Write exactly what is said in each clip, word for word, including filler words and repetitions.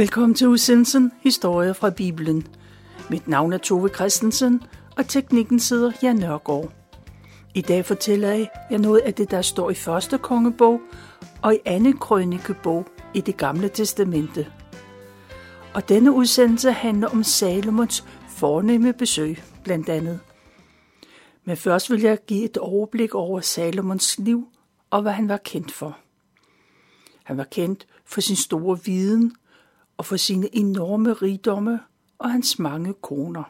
Velkommen til udsendelsen Historier fra Bibelen. Mit navn er Tove Christensen, og teknikken sidder Jan Nørgaard. I dag fortæller jeg noget af det, der står i første kongebog og i anden krønikebog i det gamle testamente. Og denne udsendelse handler om Salomons fornemme besøg, blandt andet. Men først vil jeg give et overblik over Salomons liv og hvad han var kendt for. Han var kendt for sin store viden og for sine enorme rigdomme og hans mange koner.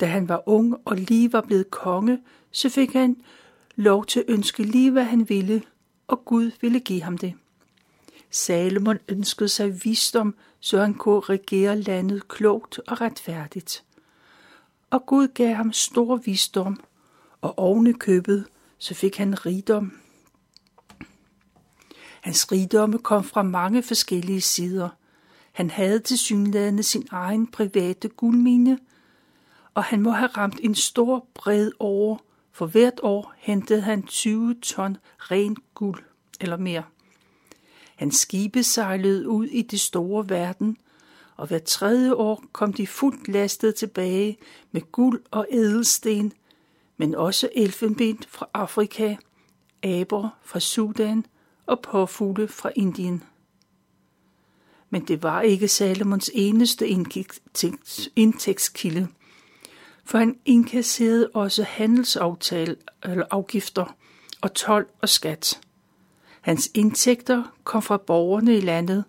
Da han var ung og lige var blevet konge, så fik han lov til at ønske lige, hvad han ville, og Gud ville give ham det. Salomon ønskede sig visdom, så han kunne regere landet klogt og retfærdigt. Og Gud gav ham stor visdom, og oven i købet, så fik han rigdom. Hans rigdomme kom fra mange forskellige sider. Han havde tilsyneladende sin egen private guldmine, og han må have ramt en stor bred åre, for hvert år hentede han tyve ton ren guld eller mere. Hans skibe sejlede ud i det store verden, og hver tredje år kom de fuldt lastet tilbage med guld og ædelsten, men også elfenben fra Afrika, aber fra Sudan og påfugle fra Indien. Men det var ikke Salomons eneste indtægtskilde, for han inkasserede også handelsafgifter og told og skat. Hans indtægter kom fra borgerne i landet,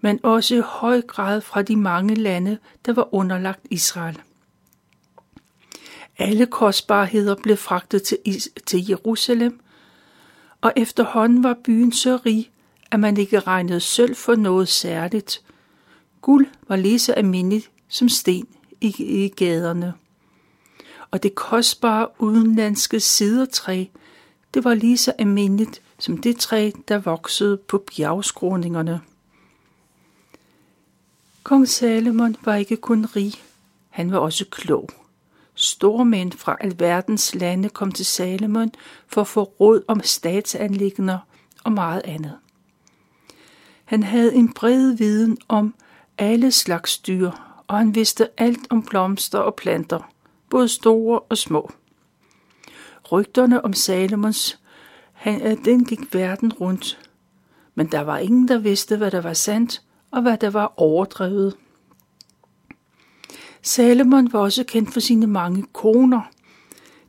men også i høj grad fra de mange lande, der var underlagt Israel. Alle kostbarheder blev fragtet til Jerusalem, og efterhånden var byen så rig, at man ikke regnede sølv for noget særligt. Guld var lige så almindeligt som sten i gaderne. Og det kostbare udenlandske sidertræ, det var lige så almindeligt som det træ, der voksede på bjergskråningerne. Kong Salomon var ikke kun rig, han var også klog. Store mænd fra alverdens lande kom til Salomon for at få råd om statsanliggender og meget andet. Han havde en bred viden om alle slags dyr, og han vidste alt om blomster og planter, både store og små. Rygterne om Salomons, han, den gik verden rundt, men der var ingen, der vidste, hvad der var sandt og hvad der var overdrevet. Salomon var også kendt for sine mange koner.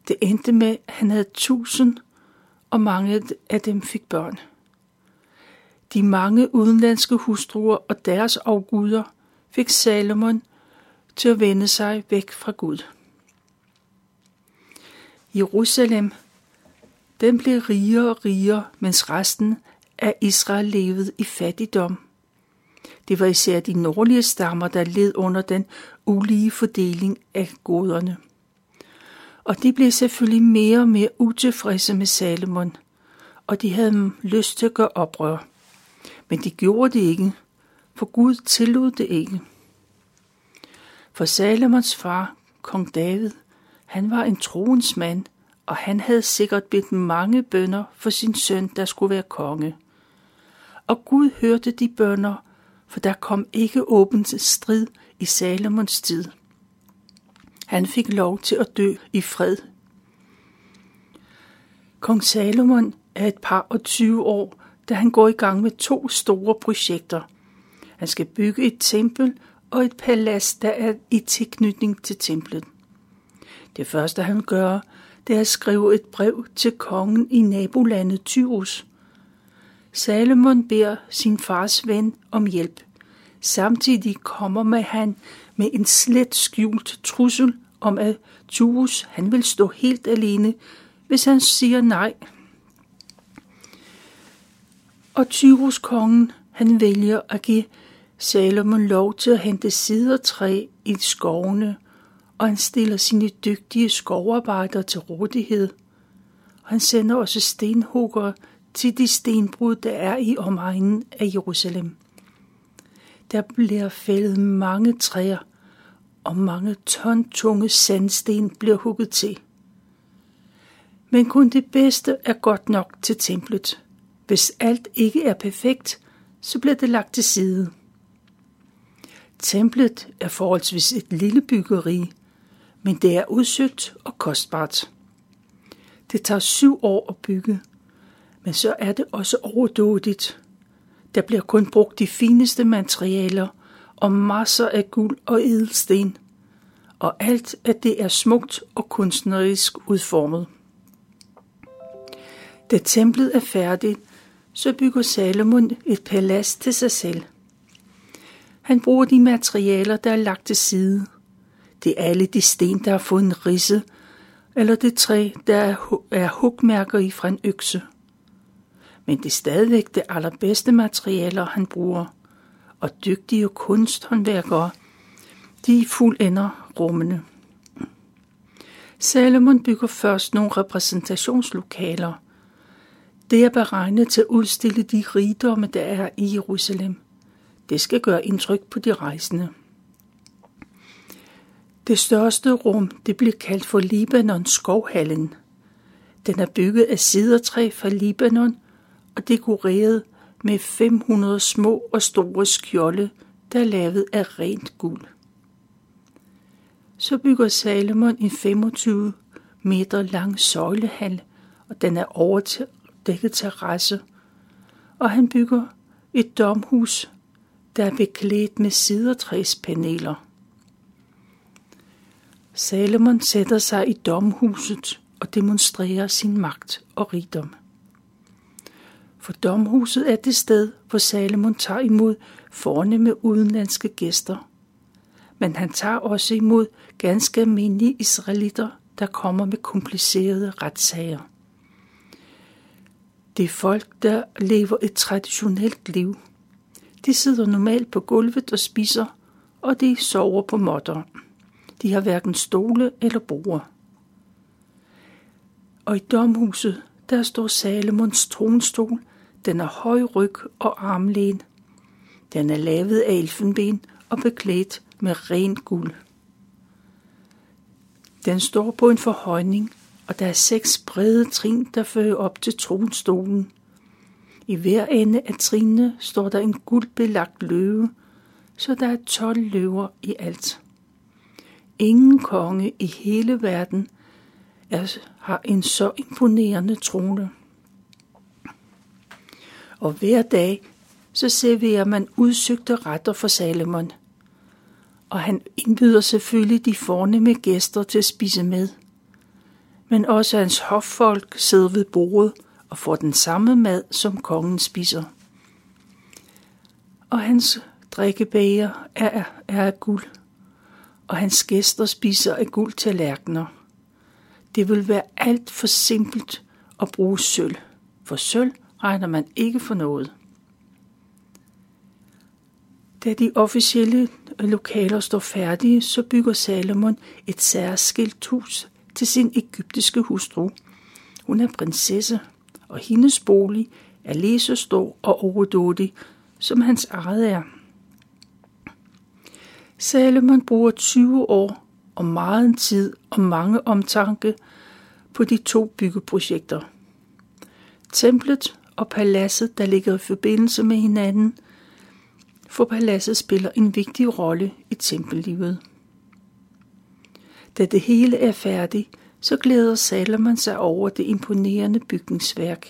Det endte med, at han havde tusind, og mange af dem fik børn. De mange udenlandske hustruer og deres afguder fik Salomon til at vende sig væk fra Gud. Jerusalem, den blev rigere og rigere, mens resten af Israel levede i fattigdom. Det var især de nordlige stammer, der led under den ulige fordeling af goderne. Og de blev selvfølgelig mere og mere utilfredse med Salomon, og de havde lyst til at gøre oprør. Men de gjorde det ikke, for Gud tillod det ikke. For Salomons far, kong David, han var en troens mand, og han havde sikkert bedt mange bønner for sin søn, der skulle være konge. Og Gud hørte de bønner, for der kom ikke åben strid i Salomons tid. Han fik lov til at dø i fred. Kong Salomon er et par og tyve år, da han går i gang med to store projekter. Han skal bygge et tempel og et palads, der er i tilknytning til templet. Det første han gør, det er at skrive et brev til kongen i nabolandet Tyrus. Salomon beder sin fars ven om hjælp. Samtidig kommer med han med en slet skjult trussel om, at Tyrus han vil stå helt alene, hvis han siger nej. Og Tyrus kongen han vælger at give Salomon lov til at hente sidertræ i skovene, og han stiller sine dygtige skovarbejdere til rådighed. Og han sender også stenhuggere til de stenbrud, der er i omegnen af Jerusalem. Der bliver fældet mange træer, og mange ton tunge sandsten bliver hugget til. Men kun det bedste er godt nok til templet. Hvis alt ikke er perfekt, så bliver det lagt til side. Templet er forholdsvis et lille byggeri, men det er udsøgt og kostbart. Det tager syv år at bygge, men så er det også overdådigt. Der bliver kun brugt de fineste materialer og masser af guld og ædelsten, og alt at det er smukt og kunstnerisk udformet. Da templet er færdigt, så bygger Salomon et palads til sig selv. Han bruger de materialer, der er lagt til side. Det er alle de sten, der er fået en ridse, eller det træ, der er hugmærker i fra en økse. Men det er stadigvæk det allerbedste materialer, han bruger. Og dygtige kunsthåndværkere, de fuldender rummene. Salomon bygger først nogle repræsentationslokaler. Det er beregnet til at udstille de rigdomme, der er i Jerusalem. Det skal gøre indtryk på de rejsende. Det største rum, det bliver kaldt for Libanons skovhallen. Den er bygget af sidertræ fra Libanon og dekoreret med fem hundrede små og store skjolde, der er lavet af rent guld. Så bygger Salomon en femogtyve meter lang søjlehal, og den er overdækket terrasse. Og han bygger et domhus, der er beklædt med sidertræspaneler. Salomon sætter sig i domhuset og demonstrerer sin magt og rigdom. For domhuset er det sted, hvor Salomon tager imod fornemme udenlandske gæster. Men han tager også imod ganske almindelige israelitter, der kommer med komplicerede retssager. Det er folk, der lever et traditionelt liv. De sidder normalt på gulvet og spiser, og de sover på måtter. De har hverken stole eller borde. Og i domhuset, der står Salomons tronstol. Den er høj ryg og armlæn. Den er lavet af elfenben og beklædt med rent guld. Den står på en forhøjning, og der er seks brede trin, der fører op til tronstolen. I hver ende af trinene står der en guldbelagt løve, så der er tolv løver i alt. Ingen konge i hele verden er, har en så imponerende trone. Og hver dag så serverer man udsøgte retter for Salomon. Og han indbyder selvfølgelig de fornemme gæster til at spise med. Men også hans hoffolk sidder ved bordet og får den samme mad, som kongen spiser. Og hans drikkebæger er, er af guld, og hans gæster spiser af guldtallerkener. Det vil være alt for simpelt at bruge sølv, for sølv regner man ikke for noget. Da de officielle lokaler står færdige, så bygger Salomon et særskilt hus til sin egyptiske hustru. Hun er prinsesse, og hendes bolig er lige så stor og overdådig, som hans eget er. Salomon bruger tyve år og meget tid og mange omtanke på de to byggeprojekter. Templet og paladset, der ligger i forbindelse med hinanden, for paladset spiller en vigtig rolle i tempellivet. Da det hele er færdigt, så glæder Salomon sig over det imponerende bygningsværk.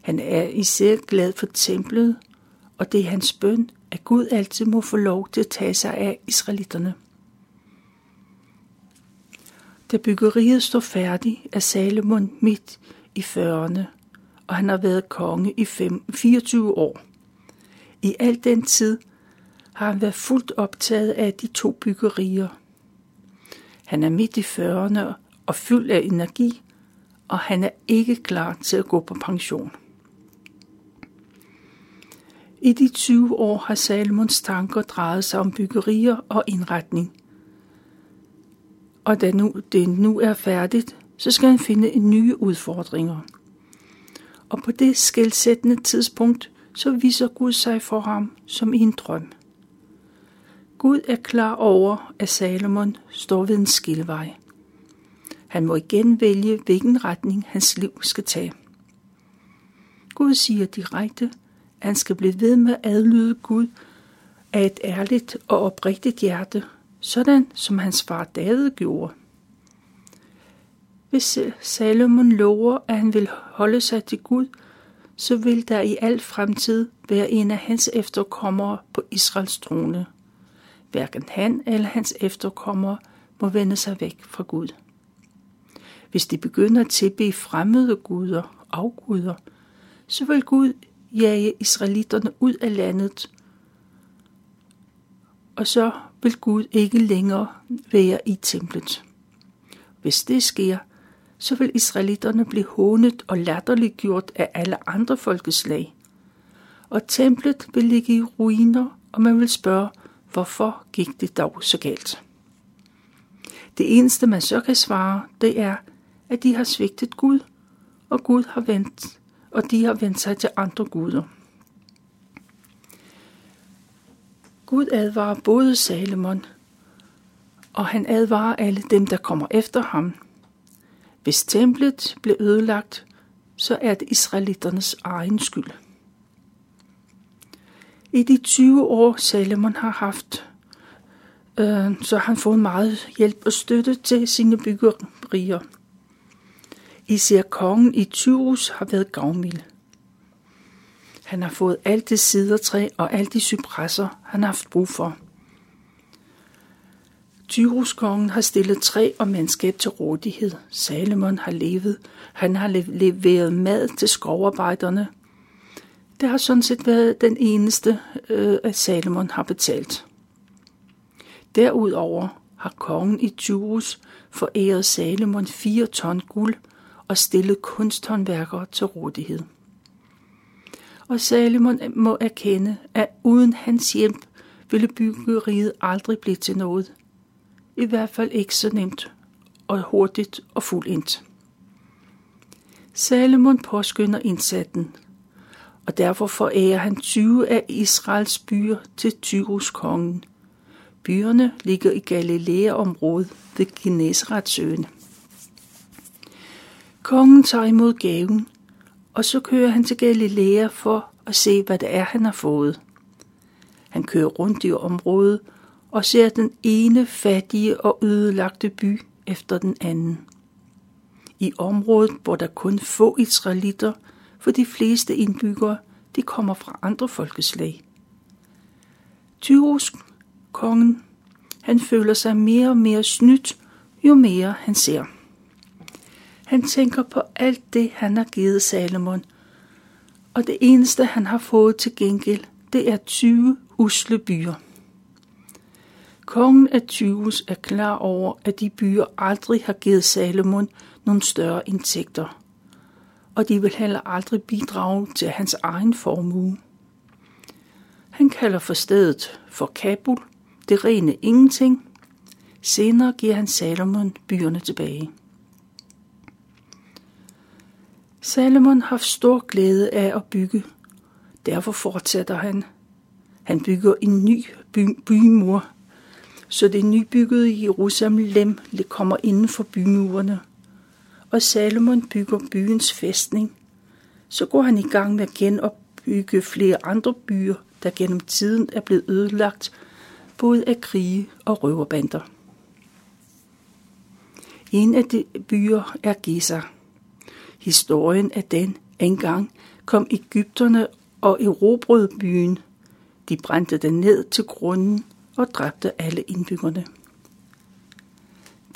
Han er især glad for templet, og det er hans bøn, at Gud altid må få lov til at tage sig af israelitterne. Da byggeriet står færdigt, er Salomon midt i fyrrerne, og han har været konge i fireogtyve år. I al den tid har han været fuldt optaget af de to byggerier. Han er midt i fyrrerne og fyldt af energi, og han er ikke klar til at gå på pension. I de tyve år har Salomons tanker drejet sig om byggerier og indretning. Og da nu, det nu er færdigt, så skal han finde nye udfordringer. Og på det skelsættende tidspunkt, så viser Gud sig for ham som i en drøm. Gud er klar over, at Salomon står ved en skillevej. Han må igen vælge, hvilken retning hans liv skal tage. Gud siger direkte, at han skal blive ved med at adlyde Gud, af et ærligt og oprigtigt hjerte, sådan som hans far David gjorde. Hvis Salomon lover, at han vil holde sig til Gud, så vil der i al fremtid være en af hans efterkommere på Israels trone. Hverken han eller hans efterkommere må vende sig væk fra Gud. Hvis de begynder at tilbede fremmede guder, afguder, så vil Gud jage israelitterne ud af landet, og så vil Gud ikke længere være i templet. Hvis det sker, så vil israelitterne blive hånet og latterliggjort af alle andre folkeslag. Og templet vil ligge i ruiner, og man vil spørge, hvorfor gik det dog så galt? Det eneste, man så kan svare, det er, at de har svigtet Gud, og Gud har vendt, og de har vendt sig til andre guder. Gud advarer både Salomon, og han advarer alle dem, der kommer efter ham. Hvis templet blev ødelagt, så er det israelitternes egen skyld. I de tyve år, Salomon har haft, øh, så har han fået meget hjælp og støtte til sine byggerier. Især kongen i Tyrus har været gavmild. Han har fået alt det sidertræ og alle de cypresser, han har haft brug for. Tyruskongen har stillet træ og mandskab til rådighed. Salomon har levet. Han har leveret mad til skovarbejderne. Det har sådan set været den eneste, øh, at Salomon har betalt. Derudover har kongen i Tyrus foræret Salomon fire ton guld og stillet kunsthåndværkere til rådighed. Og Salomon må erkende, at uden hans hjælp ville byggeriet aldrig blive til noget. I hvert fald ikke så nemt og hurtigt og fuldendt. Salomon påskynder indsatsen, og derfor forærer han tyve af Israels byer til Tyrus kongen. Byerne ligger i Galileaområdet ved Genesaretsøen. Kongen tager imod gaven, og så kører han til Galilea for at se, hvad det er, han har fået. Han kører rundt i området og ser den ene fattige og ødelagte by efter den anden. I området bor der kun få israelitter, for de fleste indbyggere de kommer fra andre folkeslag. Tyrus kongen, han føler sig mere og mere snydt, jo mere han ser. Han tænker på alt det, han har givet Salomon, og det eneste, han har fået til gengæld, det er tyve usle byer. Kongen af Tyrus er klar over, at de byer aldrig har givet Salomon nogle større indtægter, og de vil heller aldrig bidrage til hans egen formue. Han kalder for stedet for Kabul, det rene ingenting. Senere giver han Salomon byerne tilbage. Salomon har haft stor glæde af at bygge. Derfor fortsætter han. Han bygger en ny by- bymur, så det nybyggede Jerusalem kommer inden for bymurene. Og Salomon bygger byens fæstning. Så går han i gang med at genopbygge flere andre byer, der gennem tiden er blevet ødelagt, både af krige og røverbander. En af de byer er Giza. Historien af den engang kom egypterne og erobrede byen. De brændte den ned til grunden og dræbte alle indbyggerne.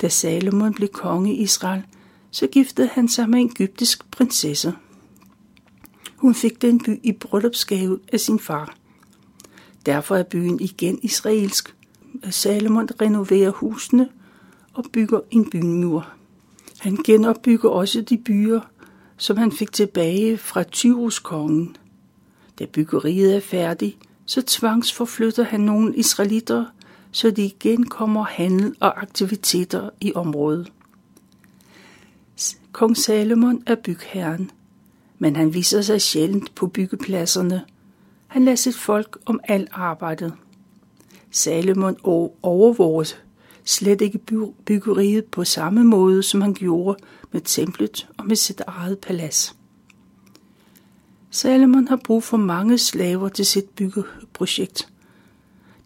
Da Salomon blev konge i Israel, så giftede han sig med en egyptisk prinsesse. Hun fik den by i bryllupsgave af sin far. Derfor er byen igen israelsk. Salomon renoverer husene og bygger en bymur. Han genopbygger også de byer, som han fik tilbage fra Tyruskongen. Da byggeriet er færdigt, så tvangsforflytter han nogle israelitter, så de igen kommer handel og aktiviteter i området. Kong Salomon er bygherren, men han viser sig sjældent på byggepladserne. Han lader sit folk om alt arbejdet. Salomon overvåger slet ikke byggeriet på samme måde, som han gjorde med templet og med sit eget palads. Salomon har brug for mange slaver til sit byggeprojekt.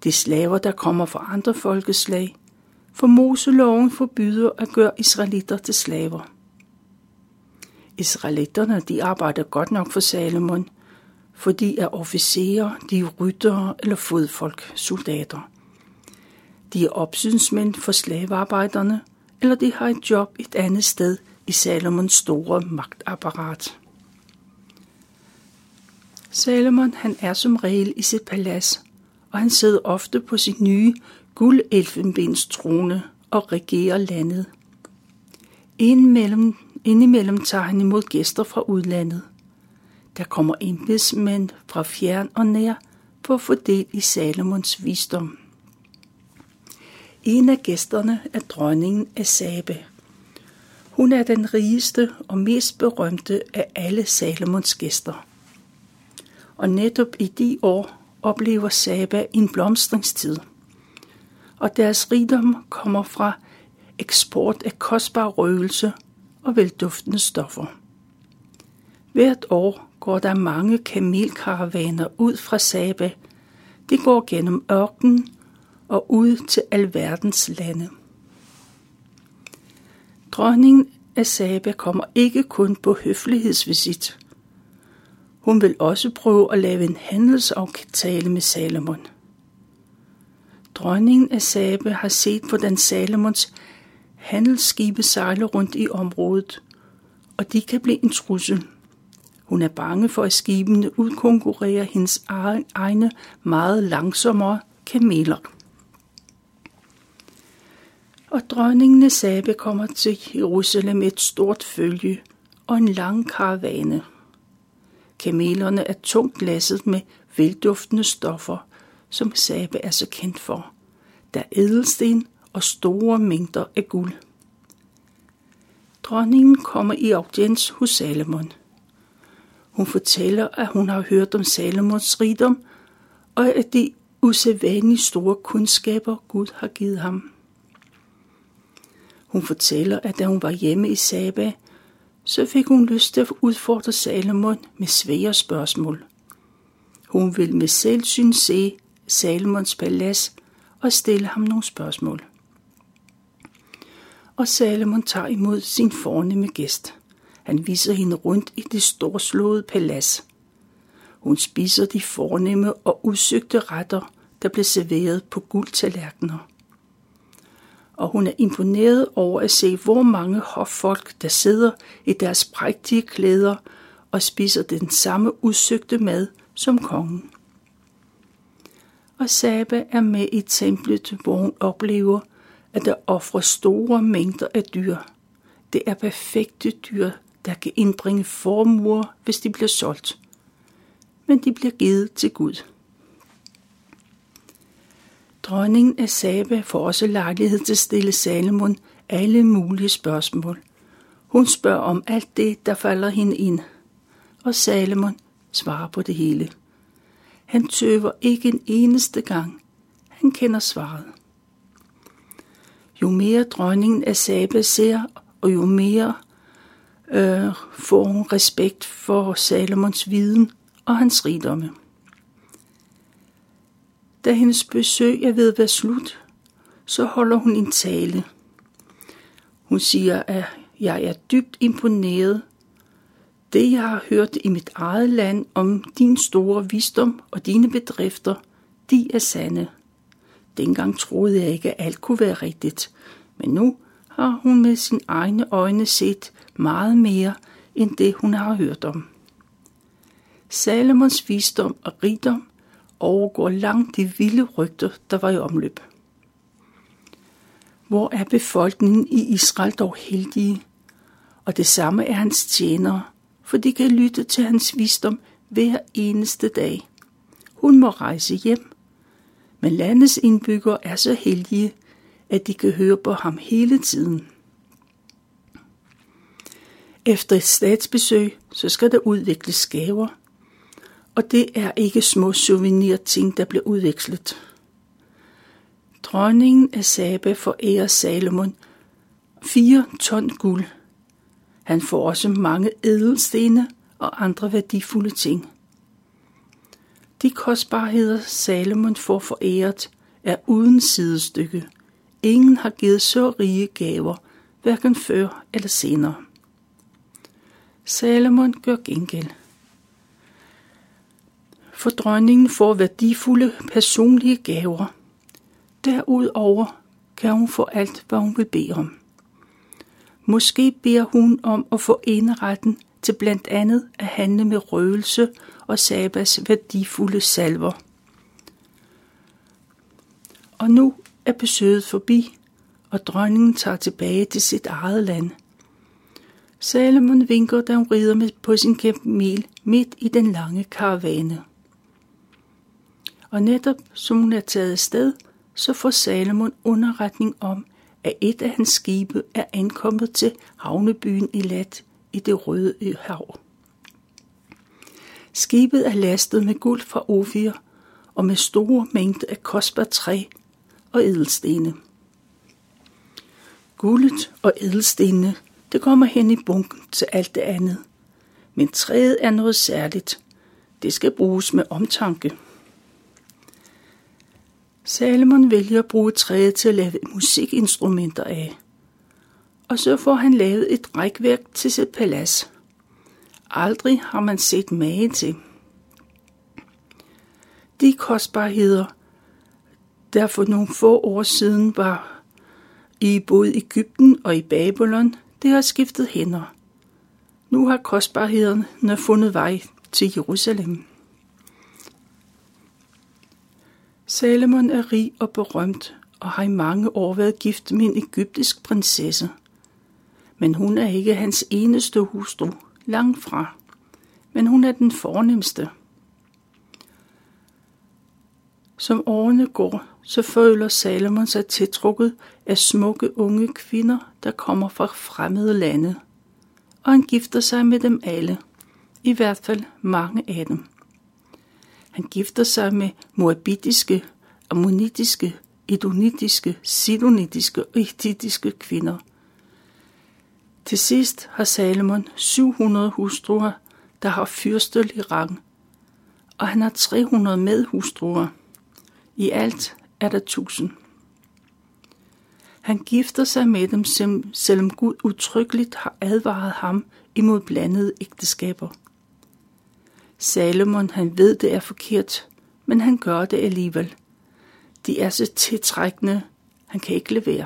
Det er slaver, der kommer fra andre folkeslag, for Moseloven forbyder at gøre israelitter til slaver. Israelitterne, de arbejder godt nok for Salomon, for de er officerer, de er ryttere eller fodfolk, soldater. De er opsynsmænd for slavearbejderne, eller de har et job et andet sted i Salomons store magtapparat. Salomon, han er som regel i sit palads, og han sidder ofte på sit nye guldelfenbens trone og regerer landet. Indimellem, indimellem tager han imod gæster fra udlandet. Der kommer embedsmænd fra fjern og nær for at få del i Salomons visdom. En af gæsterne er dronningen Asabe. Hun er den rigeste og mest berømte af alle Salomons gæster. Og netop i de år oplever Saba en blomstringstid. Og deres rigdom kommer fra eksport af kostbar røgelse og velduftende stoffer. Hvert år går der mange kamelkaravaner ud fra Saba. De går gennem ørkenen og ud til alverdens lande. Dronningen af Saba kommer ikke kun på høflighedsvisit. Hun vil også prøve at lave en handelsaftale med Salomon. Dronningen af Saba har set, hvordan Salomons handelsskibe sejler rundt i området, og de kan blive en trussel. Hun er bange for, at skibene udkonkurrerer hendes egne meget langsommere kameler. Og dronningen af Saba kommer til Jerusalem med et stort følge og en lang karavane. Kamelerne er tungt lasset med velduftende stoffer, som Saba er så kendt for. Der er ædelsten og store mængder af guld. Dronningen kommer i audiens hos Salomon. Hun fortæller, at hun har hørt om Salomons rigdom, og at de usædvanlige store kundskaber Gud har givet ham. Hun fortæller, at da hun var hjemme i Saba, så fik hun lyst til at udfordre Salomon med svære spørgsmål. Hun ville med selvsyn se Salomons palads og stille ham nogle spørgsmål. Og Salomon tager imod sin fornemme gæst. Han viser hende rundt i det storslåede palads. Hun spiser de fornemme og udsøgte retter, der blev serveret på guldtallerkener. Og hun er imponeret over at se, hvor mange hoffolk, der sidder i deres prægtige klæder og spiser den samme udsøgte mad som kongen. Og Saba er med i templet, hvor hun oplever, at der ofrer store mængder af dyr. Det er perfekte dyr, der kan indbringe formuer, hvis de bliver solgt. Men de bliver givet til Gud. Dronningen af Saba får også lejlighed til at stille Salomon alle mulige spørgsmål. Hun spørger om alt det, der falder hende ind, og Salomon svarer på det hele. Han tøver ikke en eneste gang. Han kender svaret. Jo mere dronningen af Saba ser, og jo mere øh, får hun respekt for Salomons viden og hans rigdomme. Da hendes besøg er ved at være slut, så holder hun en tale. Hun siger, at jeg er dybt imponeret. Det, jeg har hørt i mit eget land om din store visdom og dine bedrifter, de er sande. Dengang troede jeg ikke, at alt kunne være rigtigt, men nu har hun med sine egne øjne set meget mere, end det hun har hørt om. Salomons visdom og rigdom overgår langt de vilde rygter, der var i omløb. Hvor er befolkningen i Israel dog heldige, og det samme er hans tjenere, for de kan lytte til hans visdom hver eneste dag. Hun må rejse hjem, men landets indbyggere er så heldige, at de kan høre på ham hele tiden. Efter et statsbesøg, så skal der udvikles gaver, og det er ikke små souvenirting, der bliver udvekslet. Dronningen af Saba forærer Salomon fire ton guld. Han får også mange ædelstene og andre værdifulde ting. De kostbarheder, Salomon får foræret, er uden sidestykke. Ingen har givet så rige gaver, hverken før eller senere. Salomon gør gengæld. For dronningen får værdifulde personlige gaver. Derudover kan hun få alt, hvad hun vil bede om. Måske beder hun om at få eneretten til blandt andet at handle med røgelse og Sabas værdifulde salver. Og nu er besøget forbi, og dronningen tager tilbage til sit eget land. Salomon vinker, da hun rider med på sin kamel midt i den lange karavane. Og netop som hun er taget afsted, så får Salomon underretning om, at et af hans skibe er ankommet til havnebyen Elat i det Røde Hav. Skibet er lastet med guld fra Ophir og med store mængder af kostbart træ og ædelstene. Guldet og ædelstenene, det kommer hen i bunken til alt det andet. Men træet er noget særligt. Det skal bruges med omtanke. Salomon vælger at bruge træet til at lave musikinstrumenter af. Og så får han lavet et rækværk til sit palads. Aldrig har man set mage til. De kostbarheder, der for nogle få år siden var i både Egypten og i Babylon, det har skiftet hænder. Nu har kostbarhederne fundet vej til Jerusalem. Salomon er rig og berømt og har i mange år været gift med en egyptisk prinsesse. Men hun er ikke hans eneste hustru, langt fra. Men hun er den fornemste. Som årene går, så føler Salomon sig tiltrukket af smukke unge kvinder, der kommer fra fremmede lande. Og han gifter sig med dem alle, i hvert fald mange af dem. Han gifter sig med moabitiske, ammonitiske, edonitiske, sidonitiske og hittitiske kvinder. Til sidst har Salomon syv hundrede hustruer, der har fyrstelig rang, og han har tre hundrede medhustruer. I alt er der tusind. Han gifter sig med dem, selvom Gud udtrykkeligt har advaret ham imod blandede ægteskaber. Salomon, han ved, det er forkert, men han gør det alligevel. De er så tiltrækkende, han kan ikke levere.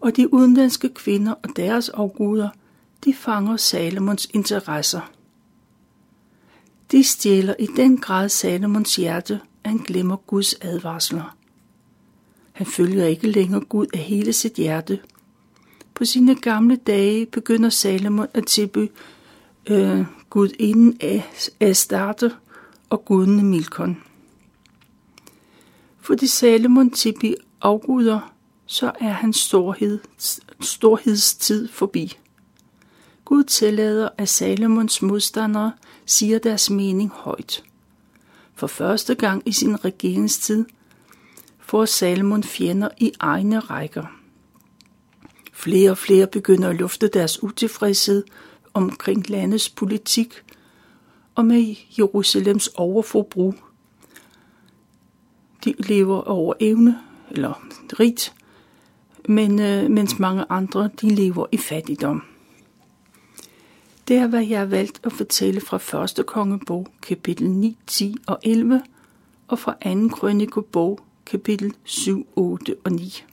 Og de udenlandske kvinder og deres afguder, de fanger Salomons interesser. De stjæler i den grad Salomons hjerte, at han glemmer Guds advarsler. Han følger ikke længere Gud af hele sit hjerte. På sine gamle dage begynder Salomon at tilbyde øh, gudinden Astarte og gudene Milkon. Fordi Salomon tilbyder afguder, så er hans storhed, storhedstid forbi. Gud tillader, at Salomons modstandere siger deres mening højt. For første gang i sin regeringstid får Salomon fjender i egne rækker. Flere og flere begynder at lufte deres utilfredshed omkring landets politik og med Jerusalems overforbrug. De lever over evne eller rigt, men, øh, mens mange andre de lever i fattigdom. Det er, hvad jeg har valgt at fortælle fra første kongebog, kapitel ni, ti og elleve, og fra anden krønikebog, kapitel syv, otte og ni.